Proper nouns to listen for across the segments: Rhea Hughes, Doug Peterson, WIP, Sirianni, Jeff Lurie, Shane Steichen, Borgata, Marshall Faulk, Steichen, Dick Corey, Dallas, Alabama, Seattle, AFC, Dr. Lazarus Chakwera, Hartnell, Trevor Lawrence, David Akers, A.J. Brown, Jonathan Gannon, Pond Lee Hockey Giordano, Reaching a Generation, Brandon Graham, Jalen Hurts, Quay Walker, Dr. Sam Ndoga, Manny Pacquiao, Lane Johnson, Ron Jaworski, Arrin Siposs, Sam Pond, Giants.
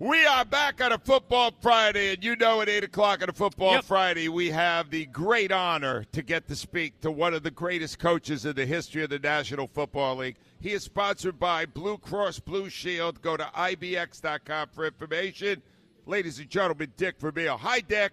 We are back on a Football Friday, and you know at 8 o'clock on a Football Friday we have the great honor to get to speak to one of the greatest coaches in the history of the National Football League. He is sponsored by Blue Cross Blue Shield. Go to IBX.com for information. Ladies and gentlemen, Dick Vermeil. Hi, Dick.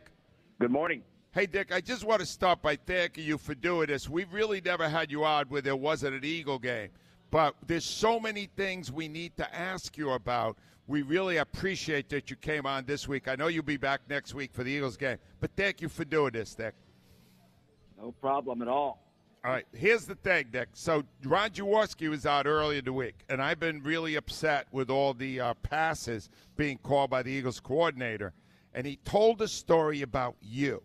Good morning. Hey, Dick, I just want to start by thanking you for doing this. We really never had you on where there wasn't an Eagle game, but there's so many things we need to ask you about. We really appreciate that you came on this week. I know you'll be back next week for the Eagles game, but thank you for doing this, Dick. No problem at all. All right, here's the thing, Dick. So Ron Jaworski was out earlier in the week, and I've been really upset with all the passes being called by the Eagles coordinator. And he told a story about you.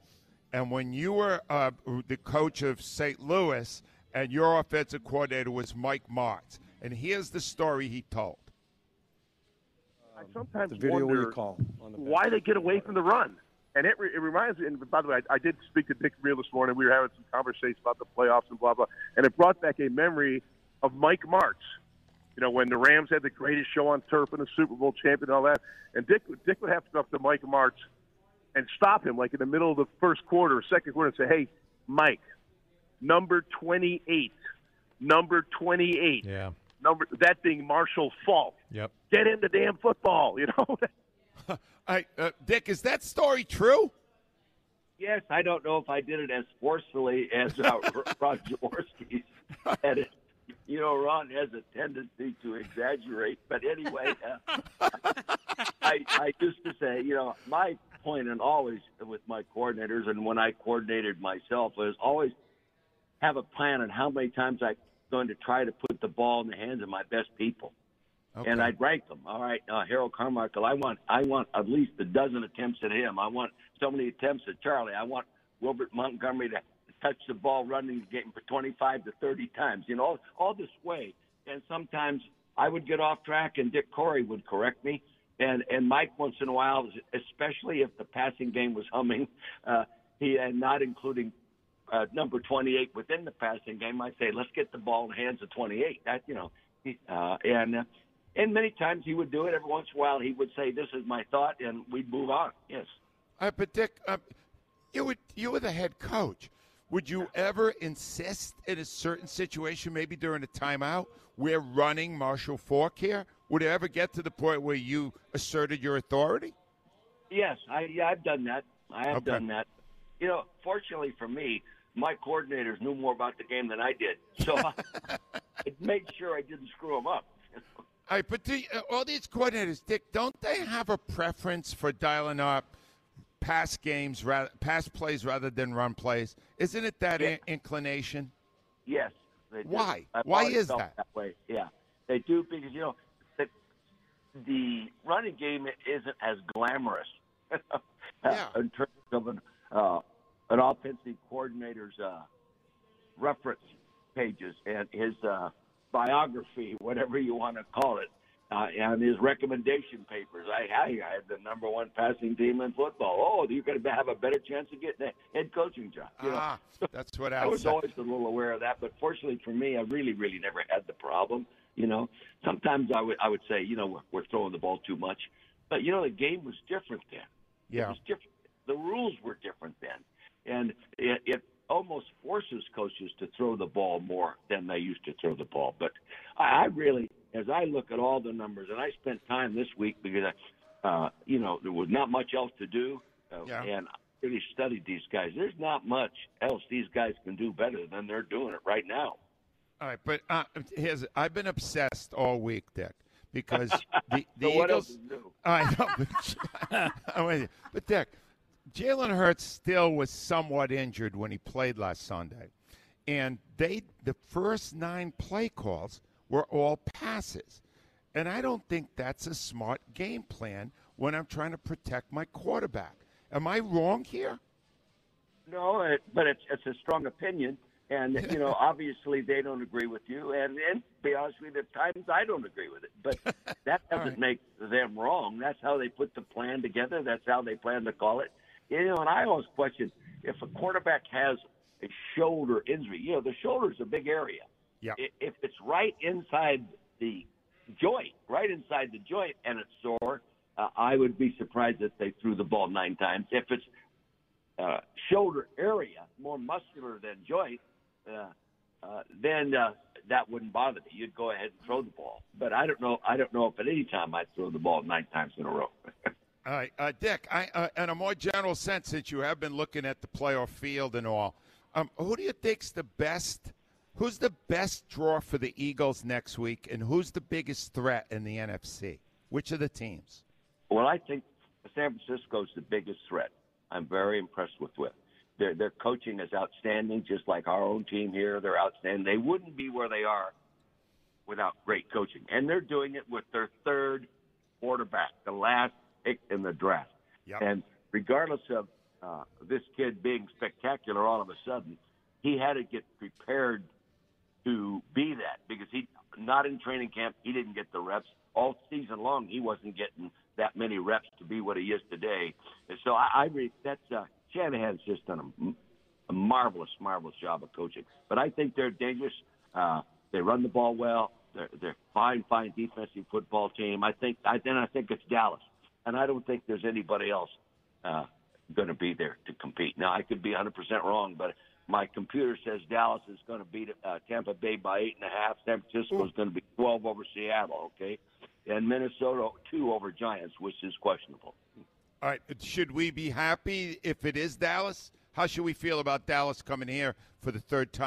And when you were the coach of St. Louis, and your offensive coordinator was Mike Martz. And here's the story he told. I sometimes wonder why they get away from the run. And it reminds me, and by the way, I did speak to Dick Vermeil this morning. We were having some conversations about the playoffs and blah, blah. And it brought back a memory of Mike Martz, you know, when the Rams had the greatest show on turf and the Super Bowl champion and all that. And Dick would have to go up to Mike Martz and stop him, like in the middle of the first quarter or second quarter, and say, hey, Mike, number 28. Yeah. Number, that being Marshall Faulk. Yep. Get him the damn football, you know. Dick, is that story true? Yes, I don't know if I did it as forcefully as Ron Jaworski said it. You know, Ron has a tendency to exaggerate, but anyway, I used to say, you know, my point and always with my coordinators and when I coordinated myself was always have a plan on how many times I going to try to put the ball in the hands of my best people. Okay. And I'd rank them. All right, Harold Carmichael, I want at least a dozen attempts at him. I want so many attempts at Charlie. I want Wilbert Montgomery to touch the ball running the game for 25 to 30 times, you know, all this way. And sometimes I would get off track and Dick Corey would correct me. And Mike, once in a while, especially if the passing game was humming, he and not including number 28 within the passing game, I say, let's get the ball in the hands of 28. That, you know, and many times he would do it. Every once in a while he would say, this is my thought, and we'd move on. Yes. But, Dick, you were the head coach. Would you ever insist in a certain situation, maybe during a timeout, we're running Marshall Faulk here? Would it ever get to the point where you asserted your authority? Yes, I've done that. I have done that. You know, fortunately for me, my coordinators knew more about the game than I did, so I made sure I didn't screw them up. All right, but all these coordinators, Dick, don't they have a preference for dialing up pass plays rather than run plays? Isn't it that inclination? Yes, they do. Why? Why is that way? Yeah, they do because you know the running game isn't as glamorous in terms of an offensive coordinator's reference pages and his biography, whatever you want to call it, and his recommendation papers. I had the number one passing team in football. Oh, you're going to have a better chance of getting a head coaching job. That's what I was always a little aware of that, but fortunately for me, I really, really never had the problem. You know, sometimes I would say, you know, we're throwing the ball too much. But, you know, the game was different then. Yeah. It was different. The rules were different. different then. And it almost forces coaches to throw the ball more than they used to throw the ball. But I really, as I look at all the numbers, and I spent time this week because, there was not much else to do. And I really studied these guys. There's not much else these guys can do better than they're doing it right now. All right, but I've been obsessed all week, Dick, because the Eagles. What else is new? I know, but Dick, Jalen Hurts still was somewhat injured when he played last Sunday, and the first 9 play calls were all passes, and I don't think that's a smart game plan when I'm trying to protect my quarterback. Am I wrong here? No, but it's a strong opinion. And, obviously they don't agree with you. And be honest with you, at times I don't agree with it. But that doesn't make them wrong. That's how they put the plan together. That's how they plan to call it. And I always question, if a quarterback has a shoulder injury, the shoulder's a big area. Yeah. If it's right inside the joint and it's sore, I would be surprised if they threw the ball 9 times. If it's shoulder area, more muscular than joint, then that wouldn't bother me. You'd go ahead and throw the ball. But I don't know if at any time I'd throw the ball 9 times in a row. All right, Dick, in a more general sense, since you have been looking at the playoff field and all, who do you think's the best? Who's the best draw for the Eagles next week, and who's the biggest threat in the NFC? Which of the teams? Well, I think San Francisco's the biggest threat. I'm very impressed with. Their coaching is outstanding, just like our own team here. They're outstanding. They wouldn't be where they are without great coaching. And they're doing it with their 3rd quarterback, the last pick in the draft. Yep. And regardless of this kid being spectacular all of a sudden, he had to get prepared to be that because he not in training camp. He didn't get the reps. All season long, he wasn't getting that many reps to be what he is today. And so Shanahan's just done a marvelous job of coaching. But I think they're dangerous. They run the ball well. They're fine defensive football team. I think it's Dallas, and I don't think there's anybody else going to be there to compete. Now I could be 100% wrong, but my computer says Dallas is going to beat Tampa Bay by 8.5. San Francisco is going to be 12 over Seattle. Okay, and Minnesota 2 over Giants, which is questionable. All right, should we be happy if it is Dallas? How should we feel about Dallas coming here for the third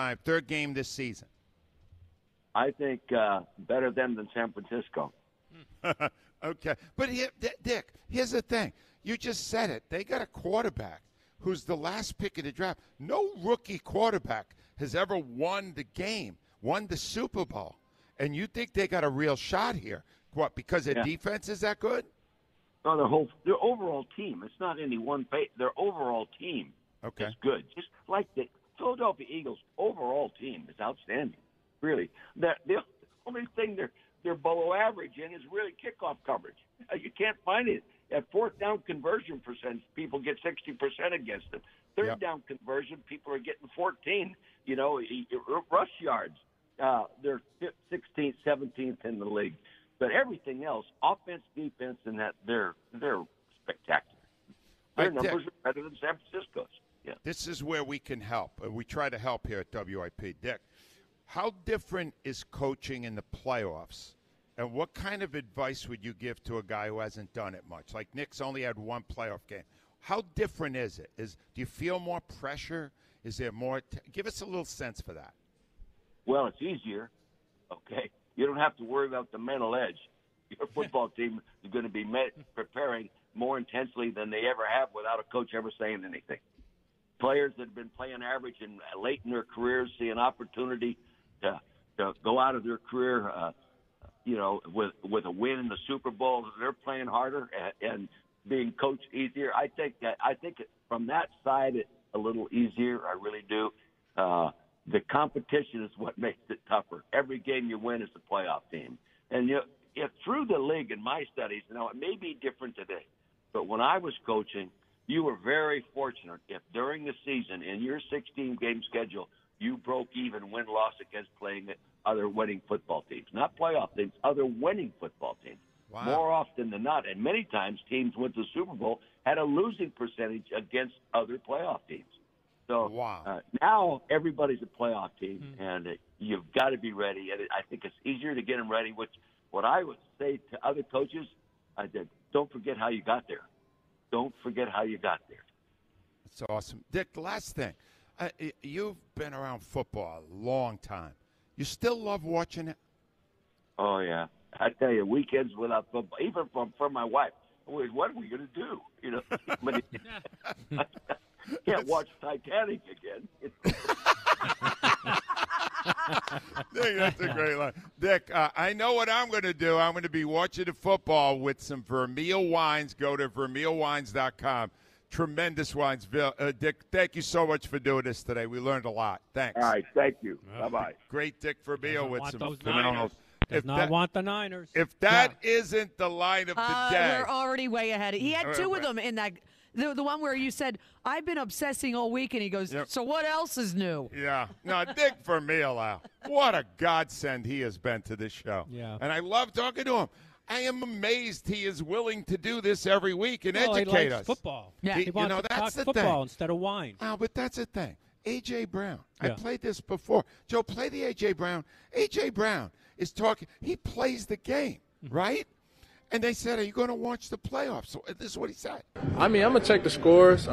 game this season? I think better than San Francisco. Okay. But, here, Dick, here's the thing. You just said it. They got a quarterback who's the last pick of the draft. No rookie quarterback has ever won the game, won the Super Bowl. And you think they got a real shot here. What, because their defense is that good? No, their overall team. It's not any one page. Their overall team is good. Just like the Philadelphia Eagles' overall team is outstanding, really. The only thing they're below average in is really kickoff coverage. You can't find it. At 4th down conversion percent, people get 60% against them. 3rd down conversion, people are getting 14, rush yards. They're 16th, 17th in the league. But everything else, offense, defense, and that, they're spectacular. Their numbers are better than San Francisco's. Yeah. This is where we can help. We try to help here at WIP. Dick, how different is coaching in the playoffs? And what kind of advice would you give to a guy who hasn't done it much? Like Nick's only had 1 playoff game. How different is it? Do you feel more pressure? Is there more? Give us a little sense for that. Well, it's easier. Okay. You don't have to worry about the mental edge. Your football team is going to be preparing more intensely than they ever have without a coach ever saying anything. Players that have been playing average and late in their careers see an opportunity to go out of their career, with a win in the Super Bowl. They're playing harder and being coached easier. I think from that side it's a little easier. I really do. The competition is what makes it tougher. Every game you win is a playoff team. And if through the league in my studies, now it may be different today, but when I was coaching, you were very fortunate if during the season in your 16-game schedule you broke even win-loss against playing other winning football teams. Not playoff teams, other winning football teams. Wow. More often than not, and many times teams went to the Super Bowl had a losing percentage against other playoff teams. So now everybody's a playoff team, and you've got to be ready. And I think it's easier to get them ready, which what I would say to other coaches, I did, don't forget how you got there. Don't forget how you got there. That's awesome. Dick, last thing. You've been around football a long time. You still love watching it? Oh, yeah. I tell you, weekends without football, even from my wife, what are we going to do? You know, can't watch Titanic again. Dick, that's a great line. Dick, I know what I'm going to do. I'm going to be watching the football with some Vermeil wines. Go to vermeilwines.com. Tremendous wines. Dick, thank you so much for doing this today. We learned a lot. Thanks. All right, thank you. Bye-bye. Great Dick Vermeil with some phenomenal. Does not want the Niners. If that isn't the line of the day. We're already way ahead. He had two of them in that. The one where you said, I've been obsessing all week, and he goes, so what else is new? Yeah. No, Dick Vermeil, what a godsend he has been to this show. Yeah. And I love talking to him. I am amazed he is willing to do this every week and educate us. Football. Yeah, he wants to talk football instead of wine. Oh, but that's the thing. A.J. Brown. Yeah. I played this before. Joe, play the A.J. Brown. A.J. Brown is talking. He plays the game, right? And they said, are you going to watch the playoffs? So this is what he said. I mean, I'm going to check the scores.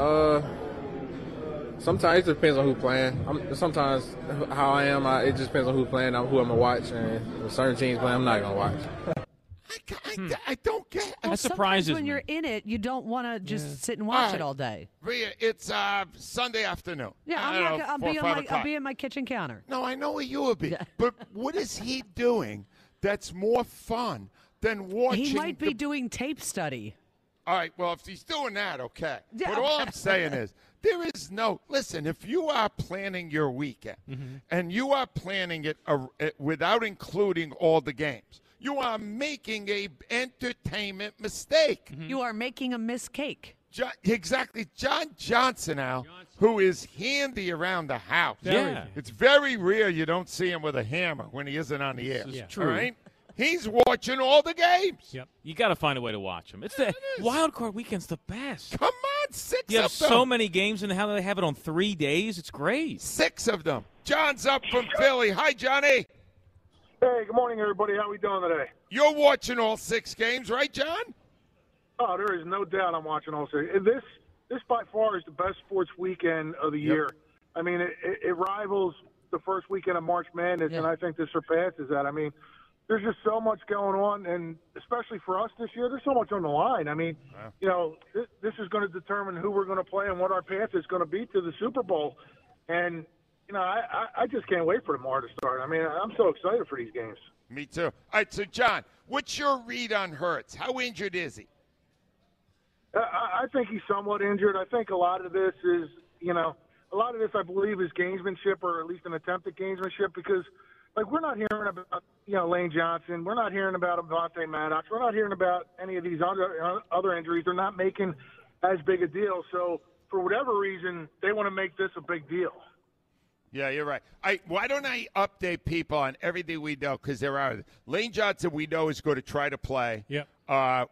Sometimes it depends on who's playing. Sometimes how I am, it just depends on who's playing, who I'm going to watch. And if certain teams playing, I'm not going to watch. I don't get it. Well, that surprises when you're in it, you don't want to just sit and watch it all day. Rhea, it's Sunday afternoon. Yeah, I'll be at my kitchen counter. No, I know where you will be. But what is he doing that's more fun than watching? He might be doing tape study. All right, well, if he's doing that, okay. But all I'm saying is there is no – listen, if you are planning your weekend and you are planning it without including all the games, you are making a entertainment mistake. You are making a mistake. Exactly. John Johnson, who is handy around the house. Yeah. It's very rare you don't see him with a hammer when he isn't on the air. This is true. All right? He's watching all the games. Yep. You got to find a way to watch them. It's the wild card weekend's the best. Come on, six of them. You have so many games, and how they have it on 3 days. It's great. Six of them. John's up from Philly. Hi, Johnny. Hey, good morning, everybody. How we doing today? You're watching all six games, right, John? Oh, there is no doubt I'm watching all six. This by far is the best sports weekend of the year. I mean, it rivals the first weekend of March Madness, and I think this surpasses that. I mean, there's just so much going on, and especially for us this year, there's so much on the line. I mean, you know, this is going to determine who we're going to play and what our path is going to be to the Super Bowl. And you know, I just can't wait for tomorrow to start. I mean, I'm so excited for these games. Me too. All right, so, John, what's your read on Hurts? How injured is he? I think he's somewhat injured. I think a lot of this is, you know, I believe is gamesmanship, or at least an attempt at gamesmanship, because, like, we're not hearing about, you know, Lane Johnson. We're not hearing about Avonte Maddox. We're not hearing about any of these other injuries. They're not making as big a deal. So, for whatever reason, they want to make this a big deal. Yeah, you're right. Why don't I update people on everything we know? Because there are Lane Johnson, we know, is going to try to play. Yeah.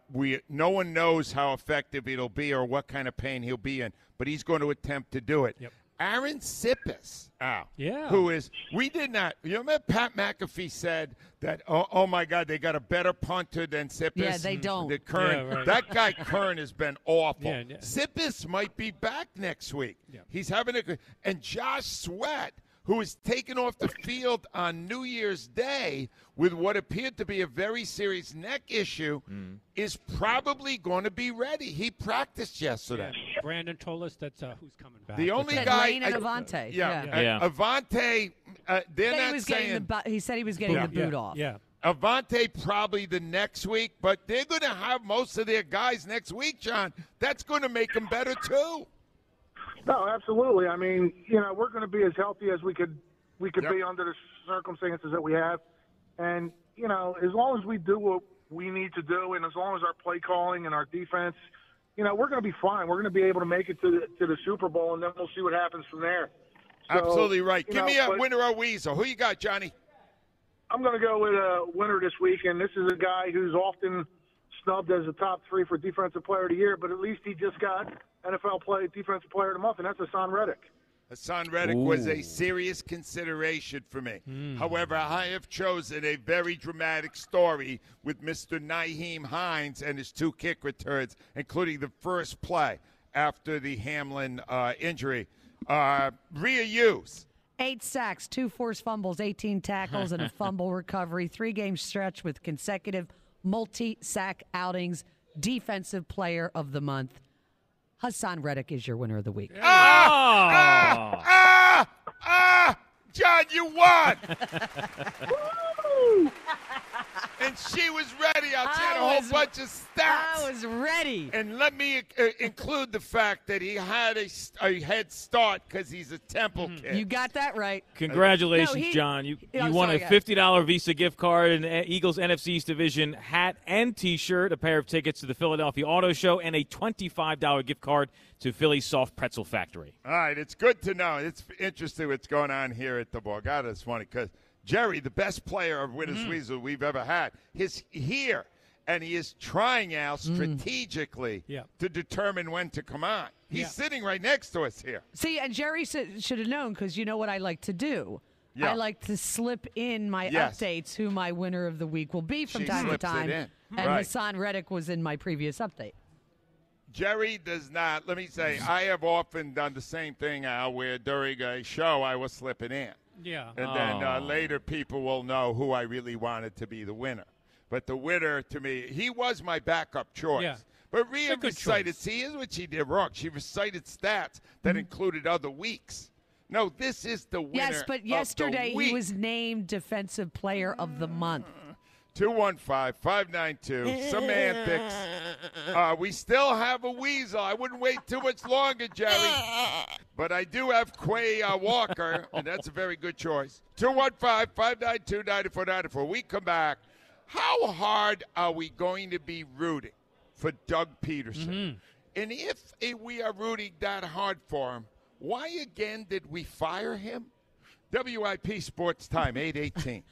No one knows how effective it'll be or what kind of pain he'll be in, but he's going to attempt to do it. Yep. Arrin Siposs, you remember Pat McAfee said that, oh my God, they got a better punter than Siposs. Yeah, they don't. That guy Kern has been awful. Yeah. Siposs might be back next week. Yeah. He's having and Josh Sweat, who is taken off the field on New Year's Day with what appeared to be a very serious neck issue, is probably going to be ready. He practiced yesterday. Yeah. Brandon told us that's who's coming back. The only guy, Lane and Avonte. Avonte. They're not saying. He said he was getting the boot off. Yeah. Avonte probably the next week, but they're going to have most of their guys next week, John. That's going to make them better too. No, absolutely. I mean, you know, we're going to be as healthy as we could be under the circumstances that we have. And, you know, as long as we do what we need to do and as long as our play calling and our defense, you know, we're going to be fine. We're going to be able to make it to the Super Bowl, and then we'll see what happens from there. So, absolutely right. Give me a winner or weasel. Who you got, Johnny? I'm going to go with a winner this week, and this is a guy who's often – snubbed as a top three for Defensive Player of the Year, but at least he just got NFL Play Defensive Player of the Month, and that's Hassan Reddick. Hassan Reddick was a serious consideration for me. However, I have chosen a very dramatic story with Mr. Nyheim Hines and his two kick returns, including the first play after the Hamlin injury. Rhea Hughes. 8 sacks, 2 forced fumbles, 18 tackles, and a fumble recovery. 3-game stretch with consecutive multi-sack outings. Defensive Player of the Month. Hassan Reddick is your winner of the week. John, you won! And she was ready. I'll tell you a whole bunch of stats. I was ready. And let me include the fact that he had a head start because he's a Temple kid. You got that right. Congratulations, John. You won a $50 Visa gift card, an Eagles NFC East Division hat and T-shirt, a pair of tickets to the Philadelphia Auto Show, and a $25 gift card to Philly Soft Pretzel Factory. All right, it's good to know. It's interesting what's going on here at the Borgata this morning because Jerry, the best player of Winners Weasel we've ever had, is here, and he is trying out strategically to determine when to come on. He's sitting right next to us here. See, and Jerry should have known because you know what I like to do. Yeah. I like to slip in my updates who my winner of the week will be from time to time. And Hassan Reddick was in my previous update. Jerry does not. Let me say, I have often done the same thing where during a show I will slip it in. Yeah. And then later people will know who I really wanted to be the winner. But the winner to me, he was my backup choice. Yeah. But Rhea recited, see, here's what she did wrong. She recited stats that included other weeks. No, this is the winner. Yes, but yesterday he was named Defensive Player of the Month. 215-592 semantics. We still have a weasel. I wouldn't wait too much longer, Jerry. But I do have Quay Walker, and that's a very good choice. 215-592-9494. We come back. How hard are we going to be rooting for Doug Peterson? And if we are rooting that hard for him, why again did we fire him? WIP Sports Time, 818.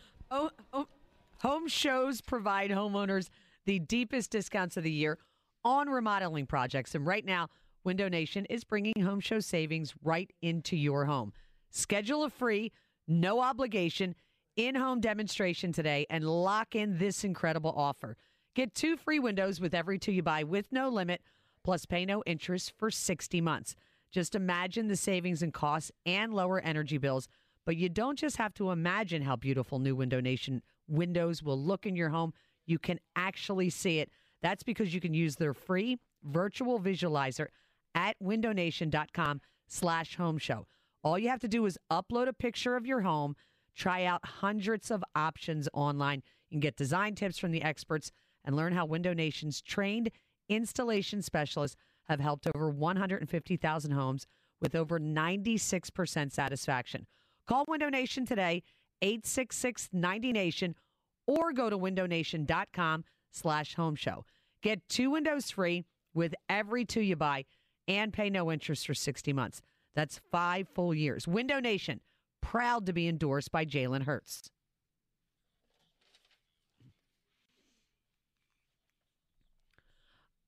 Home shows provide homeowners the deepest discounts of the year on remodeling projects. And right now, Window Nation is bringing home show savings right into your home. Schedule a free, no obligation, in-home demonstration today and lock in this incredible offer. Get 2 free windows with every 2 you buy with no limit, plus pay no interest for 60 months. Just imagine the savings in costs and lower energy bills. But you don't just have to imagine how beautiful new Window Nation windows will look in your home. You can actually see it. That's because you can use their free virtual visualizer at windownation.com/homeshow. All you have to do is upload a picture of your home, try out hundreds of options online. You can get design tips from the experts and learn how Window Nation's trained installation specialists have helped over 150,000 homes with over 96% satisfaction. Call Window Nation today, 866-90-NATION, or go to windownation.com/homeshow. Get 2 windows free with every 2 you buy and pay no interest for 60 months. That's 5 full years. Window Nation, proud to be endorsed by Jalen Hurts.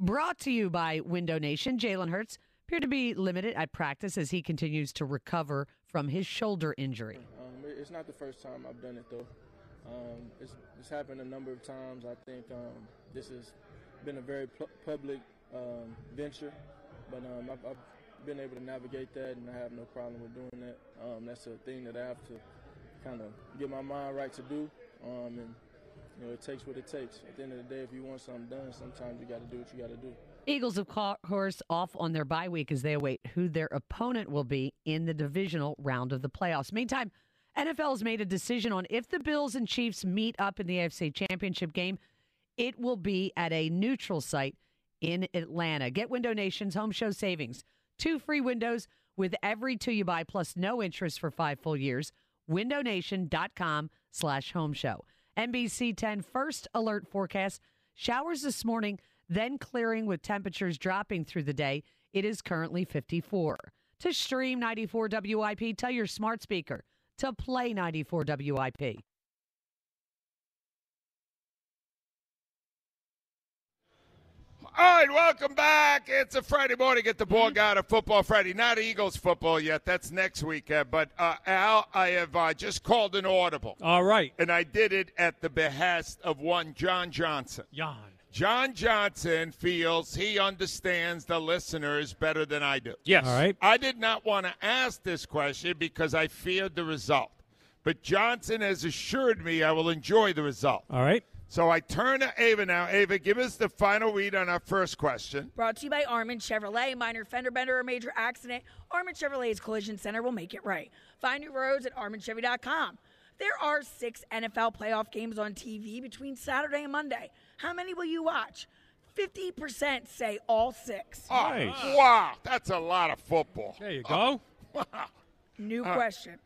Brought to you by Window Nation, Jalen Hurts appeared to be limited at practice as he continues to recover from his shoulder injury. It's not the first time I've done it, though. It's happened a number of times. I think this has been a very public venture, but I've been able to navigate that, and I have no problem with doing that. That's a thing that I have to kind of get my mind right to do, and you know, it takes what it takes. At the end of the day, if you want something done, sometimes you got to do what you got to do. Eagles, of course, off on their bye week as they await who their opponent will be in the divisional round of the playoffs. Meantime, NFL has made a decision on if the Bills and Chiefs meet up in the AFC Championship game. It will be at a neutral site in Atlanta. Get Window Nation's home show savings. 2 free windows with every 2 you buy, plus no interest for 5 full years. windownation.com/homeshow. NBC 10 first alert forecast. Showers this morning, then clearing with temperatures dropping through the day. It is currently 54. To stream 94 WIP, tell your smart speaker to play 94 WIP. All right, welcome back. It's a Friday morning at the Ball Guy of Football Friday. Not Eagles football yet. That's next weekend. But, Al, I have just called an audible. All right. And I did it at the behest of one John Johnson. John Johnson feels he understands the listeners better than I do. Yes. All right. I did not want to ask this question because I feared the result. But Johnson has assured me I will enjoy the result. All right. So I turn to Ava now. Ava, give us the final read on our first question. Brought to you by Armin Chevrolet. Minor fender bender or major accident, Armin Chevrolet's Collision Center will make it right. Find your roads at ArminChevy.com. There are 6 NFL playoff games on TV between Saturday and Monday. How many will you watch? 50% say all 6. Oh, nice. Wow, that's a lot of football. There you go. Wow. New question.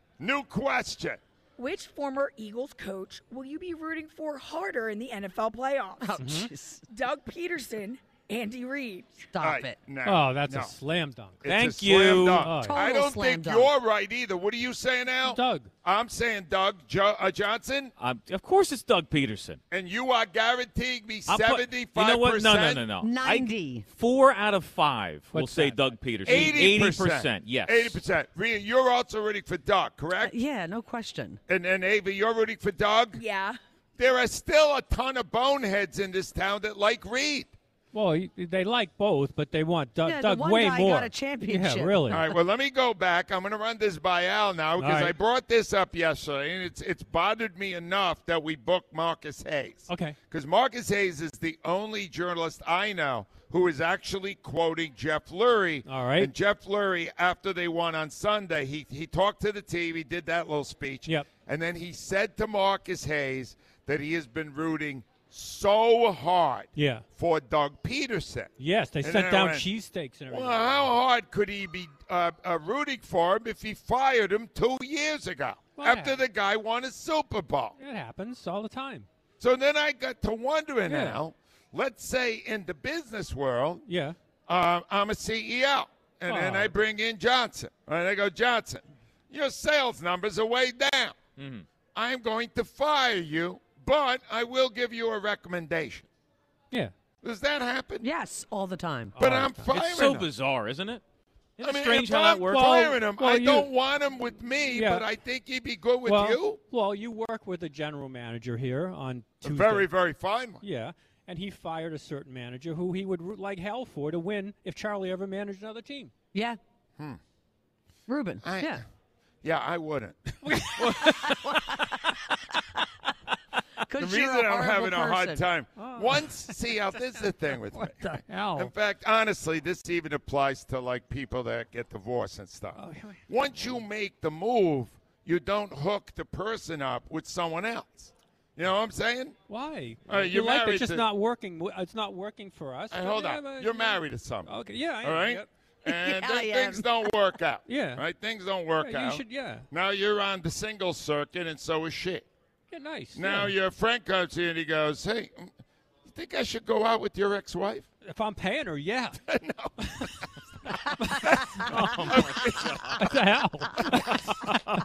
Which former Eagles coach will you be rooting for harder in the NFL playoffs? Oh, jeez. Doug Peterson, Andy Reid. Stop it. No, oh, that's a slam dunk. Thank you. Slam dunk. Oh, I don't think you're right either. What are you saying, Al? Doug. I'm saying Doug Johnson. Of course it's Doug Peterson. And you are guaranteeing me 75%? You know what? No. 90. 4 out of 5 will say Doug Peterson. 80%. Yes. 80%. Rhea, you're also rooting for Doug, correct? Yeah, no question. And Ava, you're rooting for Doug? Yeah. There are still a ton of boneheads in this town that like Reid. Well, they like both, but they want Doug the way more. Yeah, one guy got a championship. Yeah, really. All right, well, let me go back. I'm going to run this by Al now because I brought this up yesterday, and it's bothered me enough that we booked Marcus Hayes. Okay. Because Marcus Hayes is the only journalist I know who is actually quoting Jeff Lurie. All right. And Jeff Lurie, after they won on Sunday, he talked to the team. He did that little speech. Yep. And then he said to Marcus Hayes that he has been rooting so hard for Doug Peterson. Yes, they sent down cheesesteaks and everything. Well, how hard could he be rooting for him if he fired him 2 years ago after the guy won a Super Bowl? It happens all the time. So then I got to wondering now, let's say in the business world, I'm a CEO, and then I bring in Johnson. And I go, Johnson, your sales numbers are way down. Mm-hmm. I'm going to fire you. But I will give you a recommendation. Yeah. Does that happen? Yes, all the time. But all I'm firing him. It's so bizarre, isn't it? Isn't it strange how that works? I'm firing him. Well, I don't want him with me, but I think he'd be good with you. Well, you work with a general manager here on Tuesday. A very, very fine one. Yeah, and he fired a certain manager who he would root like hell for to win if Charlie ever managed another team. Yeah. Hmm. Ruben. Yeah, I wouldn't. The reason I'm having a hard time. See, Al, this is the thing with me. What the hell? In fact, honestly, this even applies to, like, people that get divorced and stuff. Oh, yeah. Once you make the move, you don't hook the person up with someone else. You know what I'm saying? Why? You're like it's just not working. It's not working for us. Hold on. You're married to someone. Okay. Yeah, I am. All right? Yep. And things don't work out. Yeah. Right? Things don't work out. You should, Now you're on the single circuit, and so is she. Yeah, nice. Now your friend comes here and he goes, hey, you think I should go out with your ex-wife? If I'm paying her, yeah. No. Oh, my God. What the hell?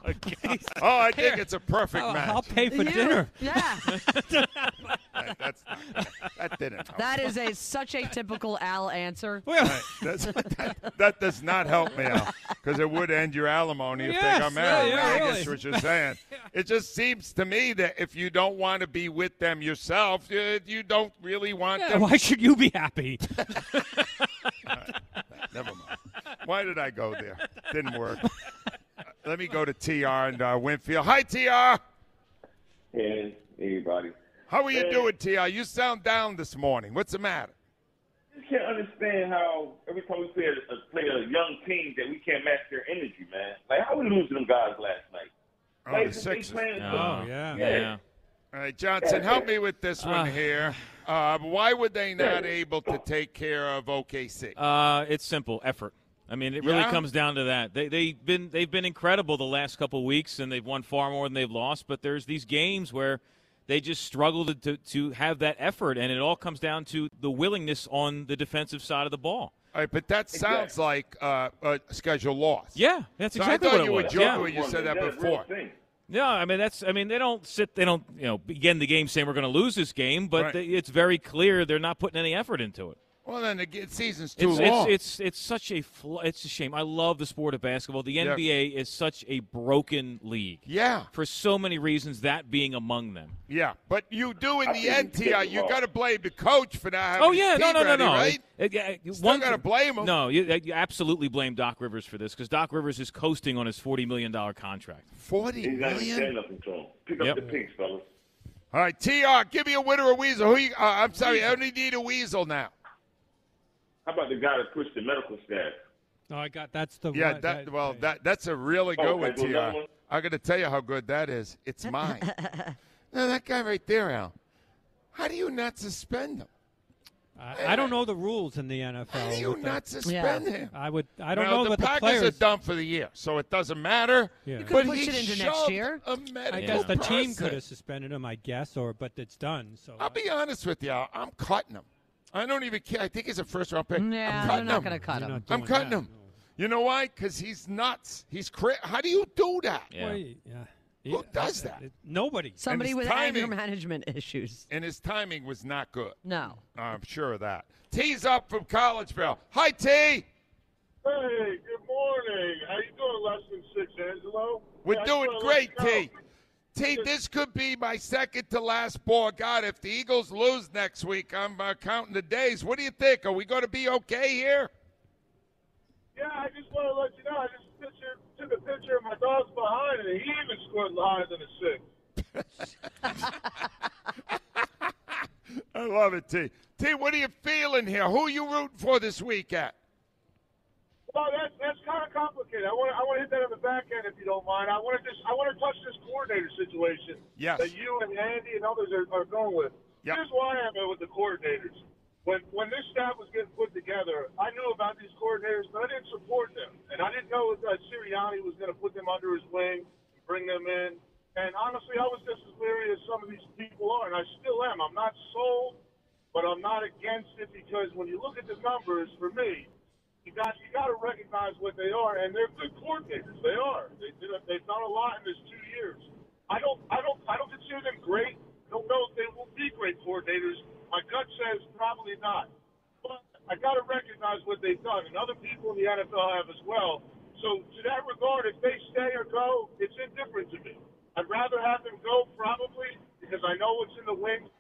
Oh, I think it's a perfect match. I'll pay for dinner. Yeah. That didn't help. That is such a typical Al answer. Right. That does not help me out because it would end your alimony if they got married. I guess what you're saying. It just seems to me that if you don't want to be with them yourself, you don't really want them. Why should you be happy? Never mind. Why did I go there? Didn't work. Let me go to TR and Winfield. Hi, TR. Hey, everybody. How are you doing, TR? You sound down this morning. What's the matter? I just can't understand how every time we play a young team that we can't match their energy, man. Like, how we losing them guys last night? Oh, like, the Sixers. Yeah. All right, Johnson, help me with this one here. Why were they not able to take care of OKC? It's simple, effort. I mean, it really comes down to that. They've been incredible the last couple of weeks, and they've won far more than they've lost. But there's these games where they just struggle to have that effort, and it all comes down to the willingness on the defensive side of the ball. All right, but that sounds like a schedule loss. Yeah, that's exactly what it was. I thought you were joking when you said that before. No, I mean they don't begin the game saying we're going to lose this game, but it's very clear they're not putting any effort into it. Well, then the season's too long. It's such a it's a shame. I love the sport of basketball. The NBA is such a broken league. Yeah. For so many reasons, that being among them. Yeah, but you do in the NTR. You got to blame the coach for not having. Oh yeah, no. Right? One got to blame him. No, you absolutely blame Doc Rivers for this because Doc Rivers is coasting on his $40 million contract. $40 million. He's out of control. Pick up the pigs, fellas. All right, TR, give me a winner or weasel. I'm sorry, I only need a weasel now. How about the guy that pushed the medical staff? No, I got that's a really good one, TR. I'm going to tell you how good that is. It's mine. Now, that guy right there, Al, how do you not suspend him? I don't know the rules in the NFL. How do you not suspend him? I don't know what the players. The Packers are done for the year, so it doesn't matter. Yeah. You could push it into next year. I guess the team could have suspended him, I guess, but it's done. So I'll be honest with you, Al. I'm cutting him. I don't even care. I think he's a first-round pick. Yeah, I'm not going to cut him. I'm cutting him. You know why? Because he's nuts. He's crazy. How do you do that? Yeah. Who does that? Nobody. Somebody with anger management issues. And his timing was not good. No. I'm sure of that. T's up from Collegeville. Hi, T. Hey, good morning. How you doing, less than six, Angelo? We're doing great, T. This could be my second to last ball. God, if the Eagles lose next week, I'm counting the days. What do you think? Are we going to be okay here? Yeah, I just want to let you know. I just took a picture of my dog's behind, and he even scored higher than a 6. I love it, T. T, what are you feeling here? Who are you rooting for this week at? Well, that's kind of complicated. I want to hit that on the back end, if you don't mind. I want to touch this coordinator situation that you and Andy and others are going with. Yep. Here's why I'm at with the coordinators. When this staff was getting put together, I knew about these coordinators, but I didn't support them, and I didn't know that Sirianni was going to put them under his wing and bring them in. And honestly, I was just as leery as some of these people are, and I still am. I'm not sold, but I'm not against it because when you look at the numbers, for me. You got to recognize what they are, and they're good coordinators. They are. They've done a lot in this 2 years. I don't consider them great. I don't know if they will be great coordinators. My gut says probably not. But I got to recognize what they've done, and other people in the NFL have as well. So to that regard, if they stay or go, it's indifferent to me. I'd rather have them go probably because I know what's in the wings,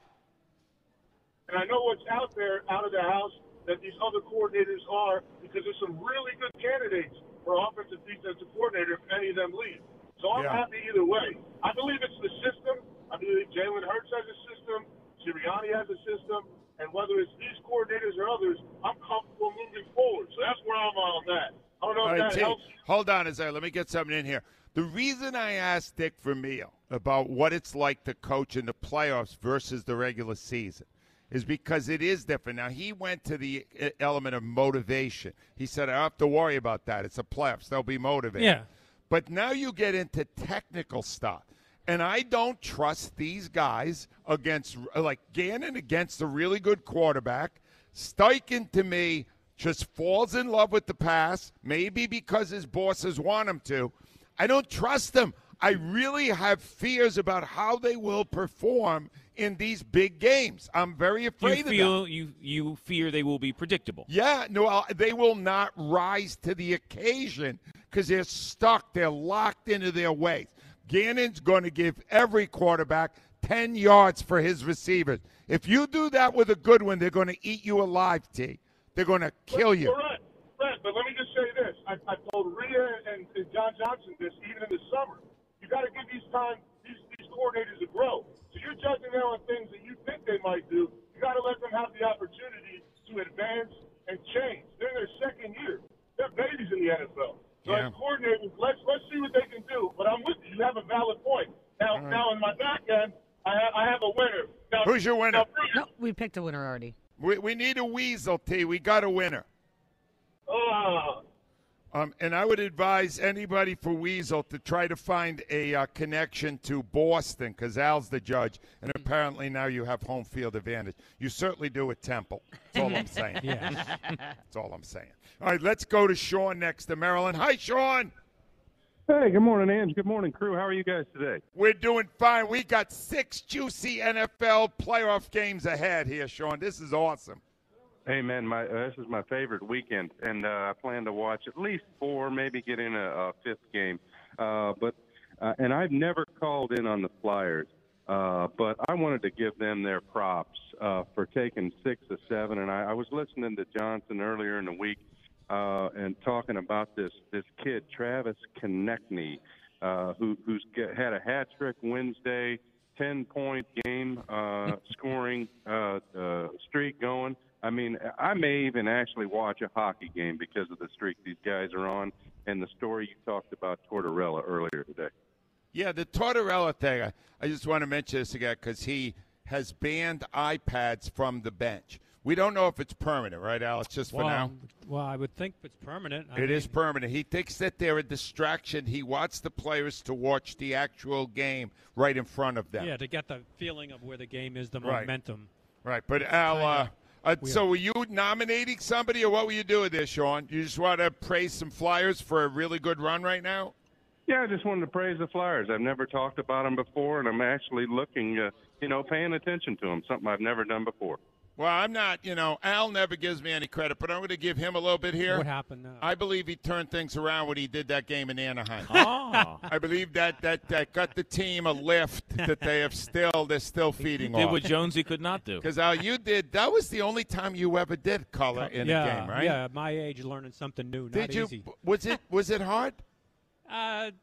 and I know what's out there, out of the house, that these other coordinators are, because there's some really good candidates for offensive defensive coordinator if any of them leave. So I'm happy either way. I believe it's the system. I believe Jalen Hurts has a system. Sirianni has a system. And whether it's these coordinators or others, I'm comfortable moving forward. So that's where I'm on that. I don't know if that helps. Hold on a second. Let me get something in here. The reason I asked Dick Vermeil about what it's like to coach in the playoffs versus the regular season is because it is different. Now, he went to the element of motivation. He said, I don't have to worry about that. It's the playoffs. They'll be motivated. Yeah. But now you get into technical stuff. And I don't trust these guys against, like Gannon against a really good quarterback. Steichen, to me, just falls in love with the pass, maybe because his bosses want him to. I don't trust them. I really have fears about how they will perform in these big games. I'm very afraid of them. You fear they will be predictable. Yeah, no, they will not rise to the occasion because they're stuck. They're locked into their ways. Gannon's going to give every quarterback 10 yards for his receivers. If you do that with a good one, they're going to eat you alive, T. They're going to kill you. Right, but let me just say this. I told Rhea and John Johnson this even in the summer. You got to give these coordinators a grow. So you're judging them on things that you think they might do. You got to let them have the opportunity to advance and change. They're in their second year. They're babies in the NFL. So as coordinators, let's see what they can do. But I'm with you. You have a valid point. Now in my back end, I have a winner. Now, who's your winner? No, we picked a winner already. We need a weasel, T. We got a winner. And I would advise anybody for Weasel to try to find a connection to Boston because Al's the judge, and apparently now you have home field advantage. You certainly do at Temple. That's all I'm saying. That's all I'm saying. All right, let's go to Sean next to Maryland. Hi, Sean. Hey, good morning, Ange. Good morning, crew. How are you guys today? We're doing fine. We got 6 juicy NFL playoff games ahead here, Sean. This is awesome. Hey, man, this is my favorite weekend, and I plan to watch at least four, maybe get in a fifth game. And I've never called in on the Flyers, but I wanted to give them their props for taking 6 of 7. And I was listening to Johnson earlier in the week and talking about this kid, Travis Konecny, who's had a hat trick Wednesday, 10-point game scoring streak going. I mean, I may even actually watch a hockey game because of the streak these guys are on and the story you talked about Tortorella earlier today. Yeah, the Tortorella thing, I just want to mention this again because he has banned iPads from the bench. We don't know if it's permanent, right, Al? It's just for now? Well, I would think it's permanent. It is permanent. He thinks that they're a distraction. He wants the players to watch the actual game right in front of them. Yeah, to get the feeling of where the game is, the momentum. Right, but Al... so were you nominating somebody, or what were you doing there, Sean? You just want to praise some Flyers for a really good run right now? Yeah, I just wanted to praise the Flyers. I've never talked about them before, and I'm actually looking, paying attention to them, something I've never done before. Well, I'm not, Al never gives me any credit, but I'm going to give him a little bit here. What happened now? I believe he turned things around when he did that game in Anaheim. Oh. I believe that got the team a lift that they're still feeding off. He did what Jonesy could not do. Because, Al, you did. That was the only time you ever did color in a game, right? Yeah, my age, learning something new, not easy. Was it hard?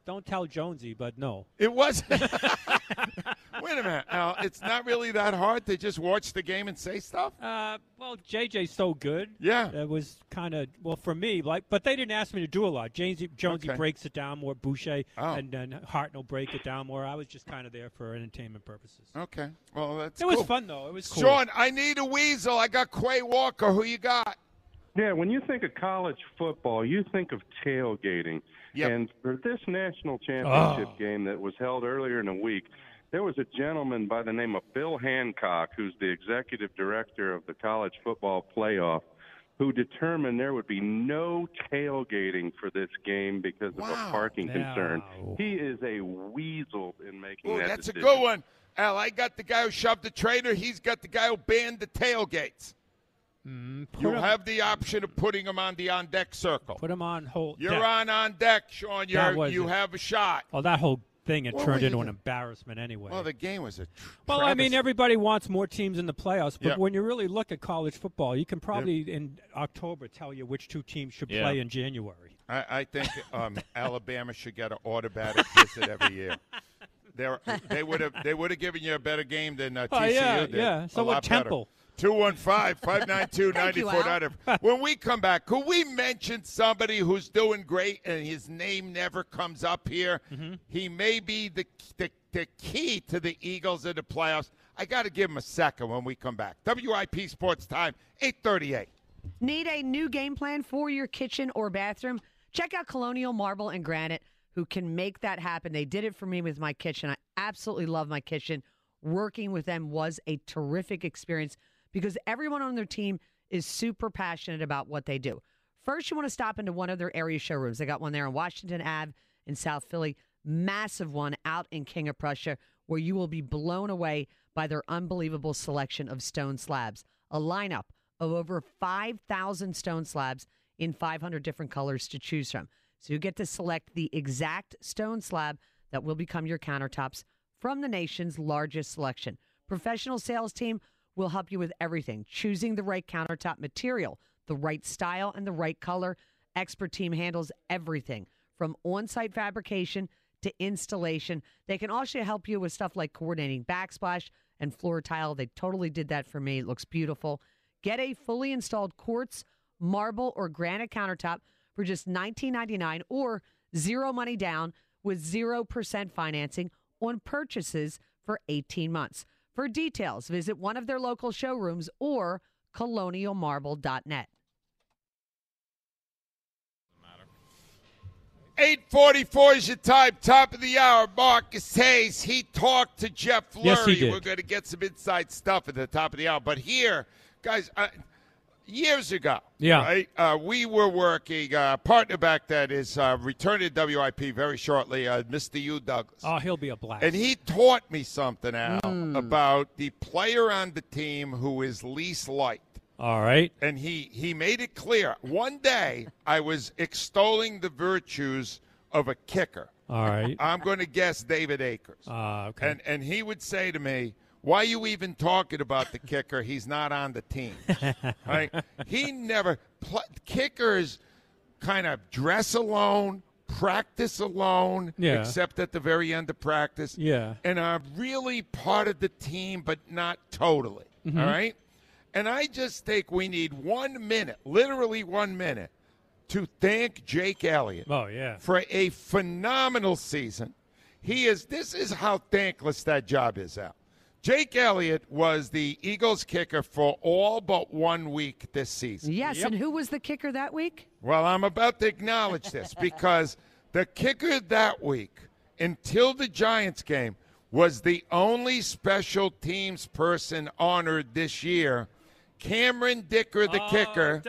Don't tell Jonesy, but no. It wasn't. Wait a minute, Al. It's not really that hard to just watch the game and say stuff? Well, JJ's so good. Yeah. It was kind of, for me, but they didn't ask me to do a lot. Jonesy breaks it down more, Boucher, and then Hartnell break it down more. I was just kind of there for entertainment purposes. Okay. Well, that's cool. It was fun, though. It was cool. Sean, I need a weasel. I got Quay Walker. Who you got? Yeah, when you think of college football, you think of tailgating. Yep. And for this national championship game that was held earlier in the week, there was a gentleman by the name of Bill Hancock, who's the executive director of the College Football Playoff, who determined there would be no tailgating for this game because of a parking concern. He is a weasel in making that decision. That's a good one. Al, I got the guy who shoved the trailer. He's got the guy who banned the tailgates. You have the option of putting him on the on-deck circle. Put him on hold. You're on deck, Sean. You have a shot. Oh, that whole thing turned into an embarrassment anyway. Well, the game was a travesty. Well, I mean, everybody wants more teams in the playoffs, but when you really look at college football, you can probably in October tell you which two teams should play in January. I think Alabama should get an automatic visit every year. They would have given you a better game than TCU did. Yeah, so what Temple? 215-592-9490. When we come back, could we mention somebody who's doing great and his name never comes up here? Mm-hmm. He may be the key to the Eagles in the playoffs. I got to give him a second when we come back. WIP Sports Time, 8:38. Need a new game plan for your kitchen or bathroom? Check out Colonial Marble and Granite, who can make that happen. They did it for me with my kitchen. I absolutely love my kitchen. Working with them was a terrific experience because everyone on their team is super passionate about what they do. First, you want to stop into one of their area showrooms. They got one there on Washington Ave in South Philly, massive one out in King of Prussia, where you will be blown away by their unbelievable selection of stone slabs. A lineup of over 5,000 stone slabs in 500 different colors to choose from. So you get to select the exact stone slab that will become your countertops from the nation's largest selection. Professional sales team will help you with everything. Choosing the right countertop material, the right style, and the right color. Expert team handles everything from on-site fabrication to installation. They can also help you with stuff like coordinating backsplash and floor tile. They totally did that for me. It looks beautiful. Get a fully installed quartz, marble, or granite countertop for just $19.99 or zero money down with 0% financing on purchases for 18 months. For details, visit one of their local showrooms or colonialmarble.net. 8:44 is your time, top of the hour. Marcus Hayes, he talked to Jeff Lurie. Yes, he did. We're going to get some inside stuff at the top of the hour. But here, guys, years ago, we were working. Partner back that is returning to WIP very shortly, Mr. Hugh Douglas. Oh, he'll be a blast. And he taught me something, Al, about the player on the team who is least liked. All right. And he made it clear. One day I was extolling the virtues of a kicker. All right. I'm going to guess David Akers. Okay. And he would say to me, why are you even talking about the kicker? He's not on the team. Right? He never kickers kind of dress alone, practice alone, except at the very end of practice, and are really part of the team but not totally, all right? And I just think we need 1 minute, literally 1 minute, to thank Jake Elliott for a phenomenal season. This is how thankless that job is, Al. Jake Elliott was the Eagles kicker for all but 1 week this season. Yes, and who was the kicker that week? Well, I'm about to acknowledge this because the kicker that week, until the Giants game, was the only special teams person honored this year. Cameron Dicker, the kicker,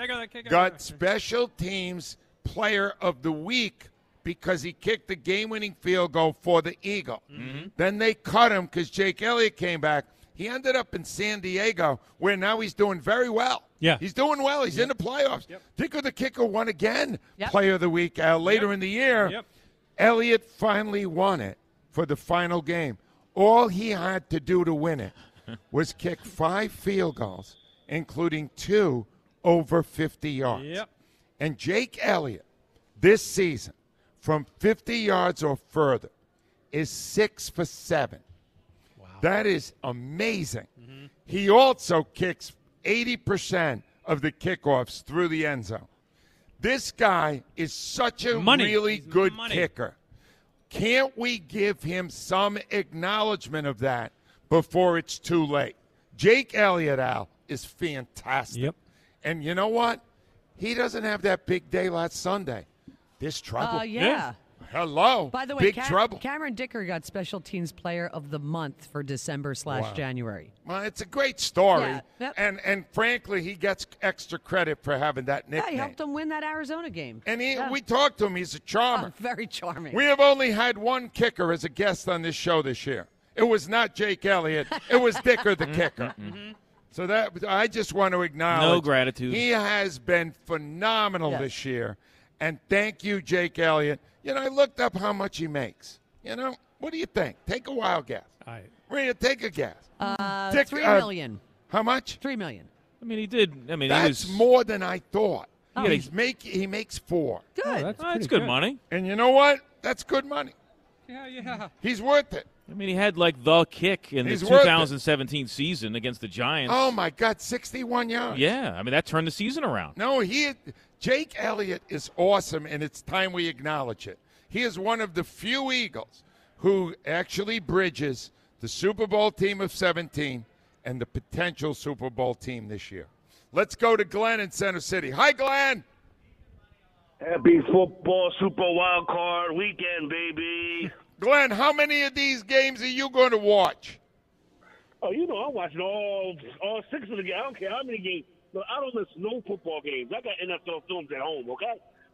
got special teams player of the week because he kicked the game-winning field goal for the Eagle. Mm-hmm. Then they cut him because Jake Elliott came back. He ended up in San Diego, where now he's doing very well. Yeah. He's doing well. He's in the playoffs. Yep. Dicker the kicker won again, player of the week later in the year. Yep. Elliott finally won it for the final game. All he had to do to win it was kick 5 field goals, including 2 over 50 yards. Yep. And Jake Elliott this season, from 50 yards or further, is 6 for 7. Wow. That is amazing. Mm-hmm. He also kicks 80% of the kickoffs through the end zone. This guy is such a really good kicker. Can't we give him some acknowledgement of that before it's too late? Jake Elliott, Al, is fantastic. Yep. And you know what? He doesn't have that big day last Sunday. This trouble. Hello. By the way, Cameron Dicker got special teams player of the month for December/January. Well, it's a great story. Yeah. Yep. And frankly, he gets extra credit for having that nickname. Yeah, he helped him win that Arizona game. And we talked to him. He's a charmer. Oh, very charming. We have only had one kicker as a guest on this show this year. It was not Jake Elliott. It was Dicker the kicker. Mm-hmm. So that I just want to acknowledge. No gratitude. He has been phenomenal this year. And thank you, Jake Elliott. You know, I looked up how much he makes. You know, what do you think? Take a wild guess. All right. Maria, take a guess. Dick, $3 million. How much? $3 million. I mean, he did. I mean, that's more than I thought. Oh. He makes 4. Good. Oh, that's good money. And you know what? That's good money. Yeah. He's worth it. I mean, he had, like, the kick in the 2017 season against the Giants. Oh, my God, 61 yards. Yeah, I mean, that turned the season around. No, Jake Elliott is awesome, and it's time we acknowledge it. He is one of the few Eagles who actually bridges the Super Bowl team of 17 and the potential Super Bowl team this year. Let's go to Glenn in Center City. Hi, Glenn. Happy football Super Wild Card weekend, baby. Glenn, how many of these games are you going to watch? Oh, you know, I'm watching all 6 of the games. I don't care how many games. Look, I don't miss no football games. I got NFL films at home, okay?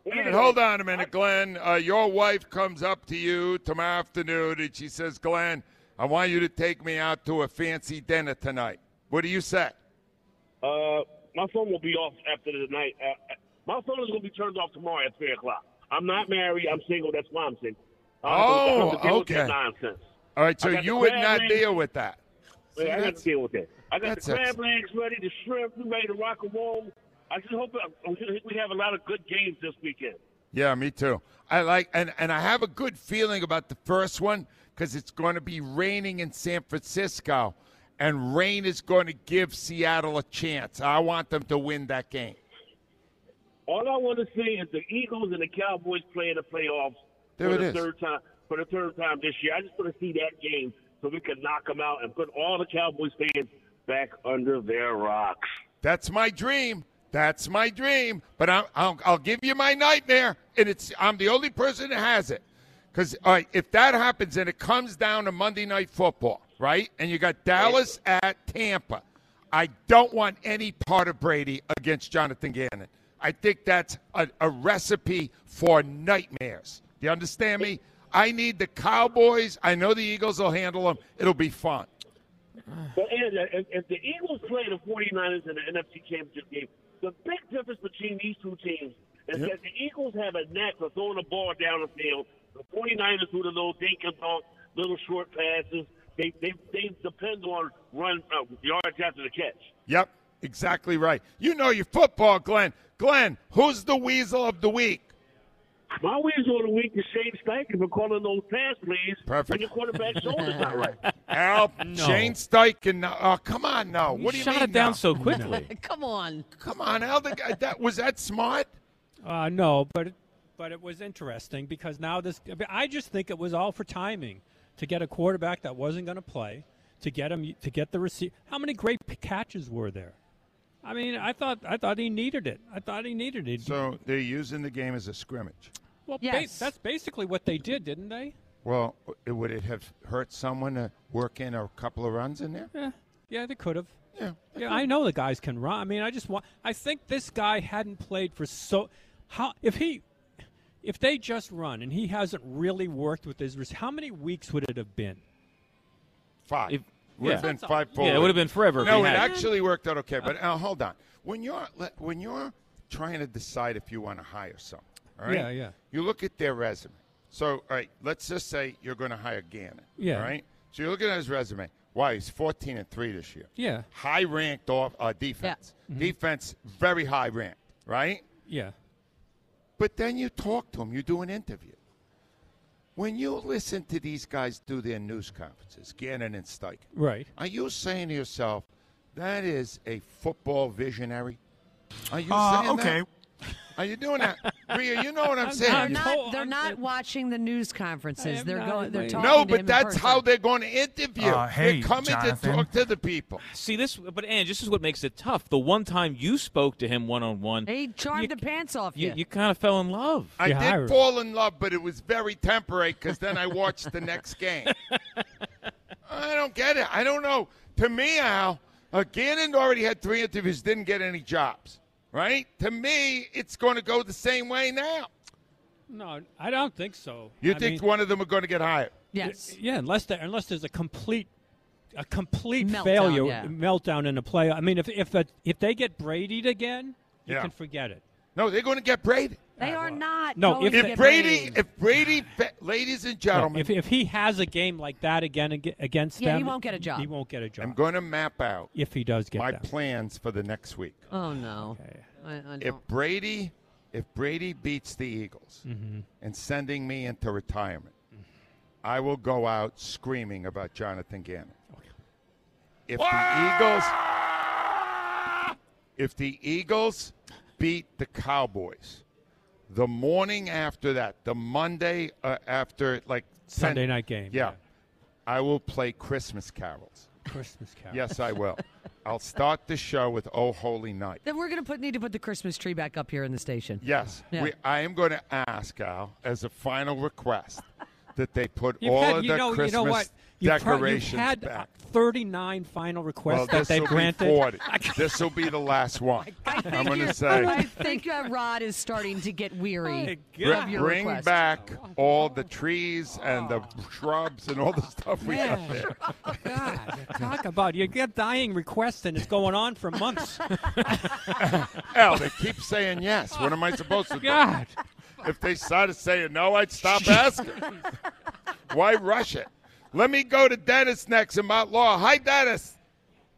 And hold on a minute, Glenn. Your wife comes up to you tomorrow afternoon, and she says, Glenn, I want you to take me out to a fancy dinner tonight. What do you say? My phone will be off after the night. My phone is going to be turned off tomorrow at 3 o'clock. I'm not married. I'm single. That's why I'm single. Okay. Nonsense. All right, so you would not deal with that. See, I got to deal with that. I got the crab legs ready, the shrimp ready to rock and roll. I just hope we have a lot of good games this weekend. Yeah, me too. I like and I have a good feeling about the first one because it's going to be raining in San Francisco, and rain is going to give Seattle a chance. I want them to win that game. All I want to see is the Eagles and the Cowboys play in the playoffs. For the third time this year. I just want to see that game so we can knock them out and put all the Cowboys fans back under their rocks. That's my dream. But I'll give you my nightmare, and I'm the only person that has it. Because if that happens and it comes down to Monday Night Football, right, and you got Dallas at Tampa, I don't want any part of Brady against Jonathan Gannon. I think that's a recipe for nightmares. You understand me? I need the Cowboys. I know the Eagles will handle them. It'll be fun. But if the Eagles play the 49ers in the NFC Championship game, the big difference between these two teams is that the Eagles have a knack for throwing the ball down the field. The 49ers do the little dink and dunk, little short passes. They depend on yards after the catch. Yep, exactly right. You know your football, Glenn. Glenn, who's the weasel of the week? My weasel of the week is Shane Steichen for calling those pass plays when your quarterback's shoulder's not right. Al, no. Shane Steichen, come on now. What do you mean? Shot it down so quickly. Come on. Come on, Al. The guy, was that smart? No, but it was interesting because now I just think it was all for timing. To get a quarterback that wasn't going to play, to get the receiver. How many great catches were there? I mean, I thought he needed it. So they're using the game as a scrimmage. Well, yes. That's basically what they did, didn't they? Well, would it have hurt someone to work in a couple of runs in there? Yeah, they could have. Yeah, I know the guys can run. I mean, I think this guy hadn't played for so. If they just run and he hasn't really worked with his wrist, how many weeks would it have been? 5. It would have been 5 forward. Yeah, it would have been forever. No, it actually worked out okay. But hold on. When you're trying to decide if you want to hire someone, all right? Yeah. You look at their resume. So, all right, let's just say you're going to hire Gannon. Yeah. All right. So you're looking at his resume. Wow, he's 14-3 this year. Yeah. High ranked off defense. Yeah. Mm-hmm. Defense very high ranked. Right. Yeah. But then you talk to them. You do an interview. When you listen to these guys do their news conferences, Gannon and Steichen, right? Are you saying to yourself, that is a football visionary? Are you saying that? Okay. Are you doing that? Rhea, you know what I'm saying. They're not watching the news conferences. They're talking to him. No, but that's how they're going to interview. Hey, they're coming to talk to the people. See, this, but, Ann, this is what makes it tough. The one time you spoke to him one-on-one. He charmed the pants off you. You kind of fell in love. I did fall in love, but it was very temporary because then I watched the next game. I don't get it. I don't know. To me, Al, Gannon already had 3 interviews, didn't get any jobs. Right? To me, it's going to go the same way now. No, I don't think so. I mean, one of them are going to get hired? Yes. Yeah, unless there's a complete meltdown, failure, meltdown in the play. I mean, if they get Brady'd again, you can forget it. No, they're going to get Brady. They are not. No, if Brady, ladies and gentlemen, if he has a game like that again against them, he won't get a job. I'm going to map out if he does get my plans for the next week. Oh no! Okay. If Brady beats the Eagles and sending me into retirement, I will go out screaming about Jonathan Gannon. Okay. If the Eagles beat the Cowboys. The morning after that, the Monday after, like Sunday night game. Yeah. I will play Christmas carols. Yes, I will. I'll start the show with "Oh Holy Night." Then we're going to need to put the Christmas tree back up here in the station. Yes, yeah. I am going to ask Al as a final request that they put Christmas decorations back. 39 final requests that they've granted. This will be the last one. I'm going to say. I think Rod is starting to get weary. Bring back all the trees and the shrubs and all the stuff we got there. God, talk about you get dying requests and it's going on for months. Al, they keep saying yes. What am I supposed to do? God. If they started saying no, I'd stop asking. Why rush it? Let me go to Dennis next in Mount Laurel. Hi, Dennis.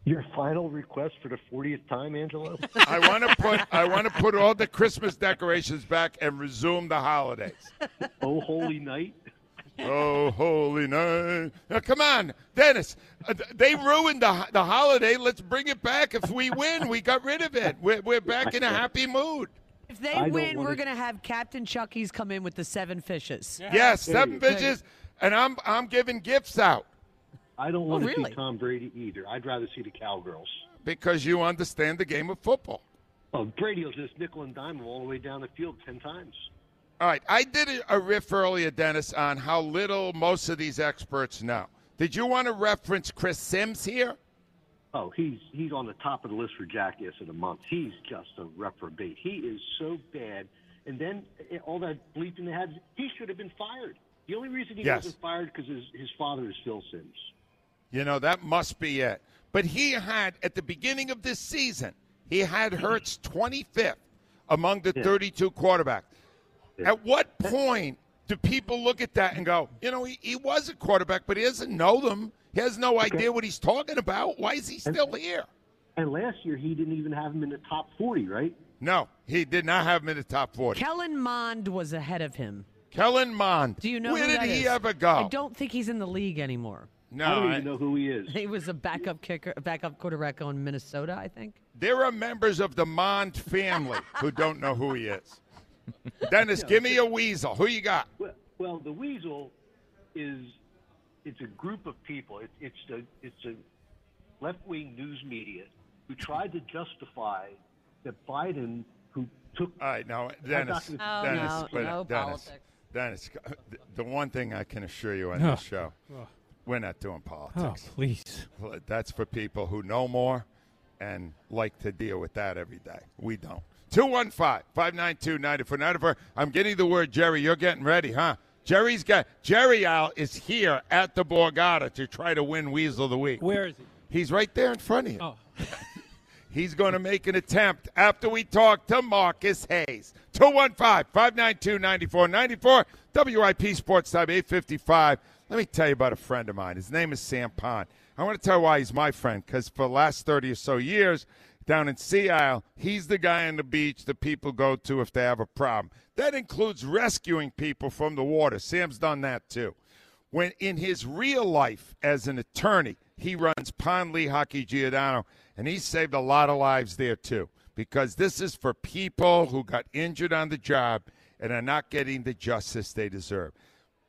Your final request for the 40th time, Angelo? I want to put all the Christmas decorations back and resume the holidays. Oh, holy night. Oh, holy night. Now, come on, Dennis. They ruined the holiday. Let's bring it back. If we win, we got rid of it. We're back in a happy mood. If they win, we're going to have Captain Chucky's come in with the 7 fishes. Yeah. Yes, 7 fishes. And I'm giving gifts out. I don't want to see Tom Brady either. I'd rather see the Cowgirls. Because you understand the game of football. Oh, Brady will just nickel and dime all the way down the field 10 times. All right. I did a riff earlier, Dennis, on how little most of these experts know. Did you want to reference Chris Sims here? Oh, he's on the top of the list for Jackass of the Month. He's just a reprobate. He is so bad. And then all that bleeping they had, he should have been fired. The only reason he wasn't fired because his father is Phil Sims. You know, that must be it. But he had, at the beginning of this season, he had Hurts 25th among the 32 quarterbacks. Yeah. At what point do people look at that and go, you know, he was a quarterback, but he doesn't know them. He has no idea what he's talking about. Why is he still here? And last year, he didn't even have him in the top 40, right? No, he did not have him in the top 40. Kellen Mond was ahead of him. Kellen Mond. Do you know where did he ever go? I don't think he's in the league anymore. No, I don't even know who he is. He was a backup kicker, backup quarterback on Minnesota, I think. There are members of the Mond family who don't know who he is. Dennis, give me a weasel. Who you got? Well, the weasel is a group of people. It's a left-wing news media who tried to justify that Biden, who took... All right, now, Dennis, the one thing I can assure you on this show, we're not doing politics. Oh, please. That's for people who know more and like to deal with that every day. We don't. 215-592-9494. I'm getting the word, Jerry. You're getting ready, huh? Jerry Al is here at the Borgata to try to win Weasel of the Week. Where is he? He's right there in front of you. Oh. He's going to make an attempt after we talk to Marcus Hayes. 215-592-9494. WIP Sports Time 855. Let me tell you about a friend of mine. His name is Sam Pond. I want to tell you why he's my friend, because for the last 30 or so years down in Sea Isle, he's the guy on the beach that people go to if they have a problem. That includes rescuing people from the water. Sam's done that too. When in his real life as an attorney, he runs Pond Lee Hockey Giordano, and he saved a lot of lives there too, because this is for people who got injured on the job and are not getting the justice they deserve.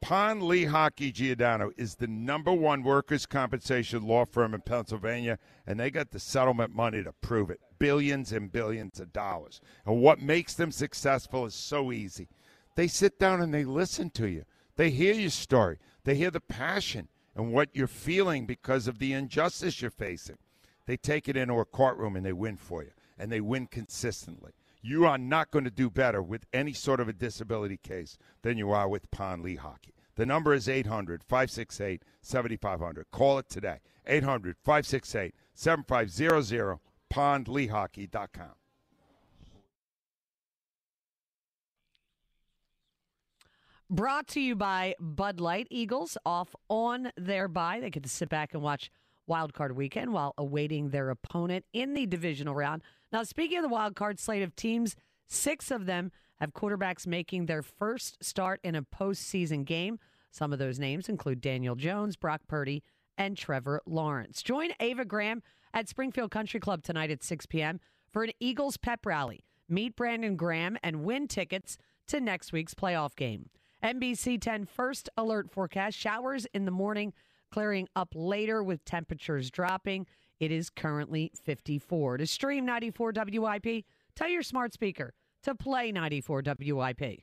Pond Lee Hockey Giordano is the #1 workers' compensation law firm in Pennsylvania, and they got the settlement money to prove it, billions and billions of dollars. And what makes them successful is so easy. They sit down and they listen to you. They hear your story. They hear the passion and what you're feeling because of the injustice you're facing. They take it into a courtroom and they win for you, and they win consistently. You are not going to do better with any sort of a disability case than you are with Pond Lee Hockey. The number is 800-568-7500. Call it today, 800-568-7500, pondleehockey.com. Brought to you by Bud Light. Eagles off on their bye. They get to sit back and watch Wild Card Weekend while awaiting their opponent in the divisional round. Now, speaking of the wild card slate of teams, 6 of them have quarterbacks making their first start in a postseason game. Some of those names include Daniel Jones, Brock Purdy, and Trevor Lawrence. Join Ava Graham at Springfield Country Club tonight at 6 p.m. for an Eagles pep rally. Meet Brandon Graham and win tickets to next week's playoff game. NBC 10 First Alert forecast: showers in the morning, clearing up later with temperatures dropping. It is currently 54. To stream 94 WIP, tell your smart speaker to play 94 WIP.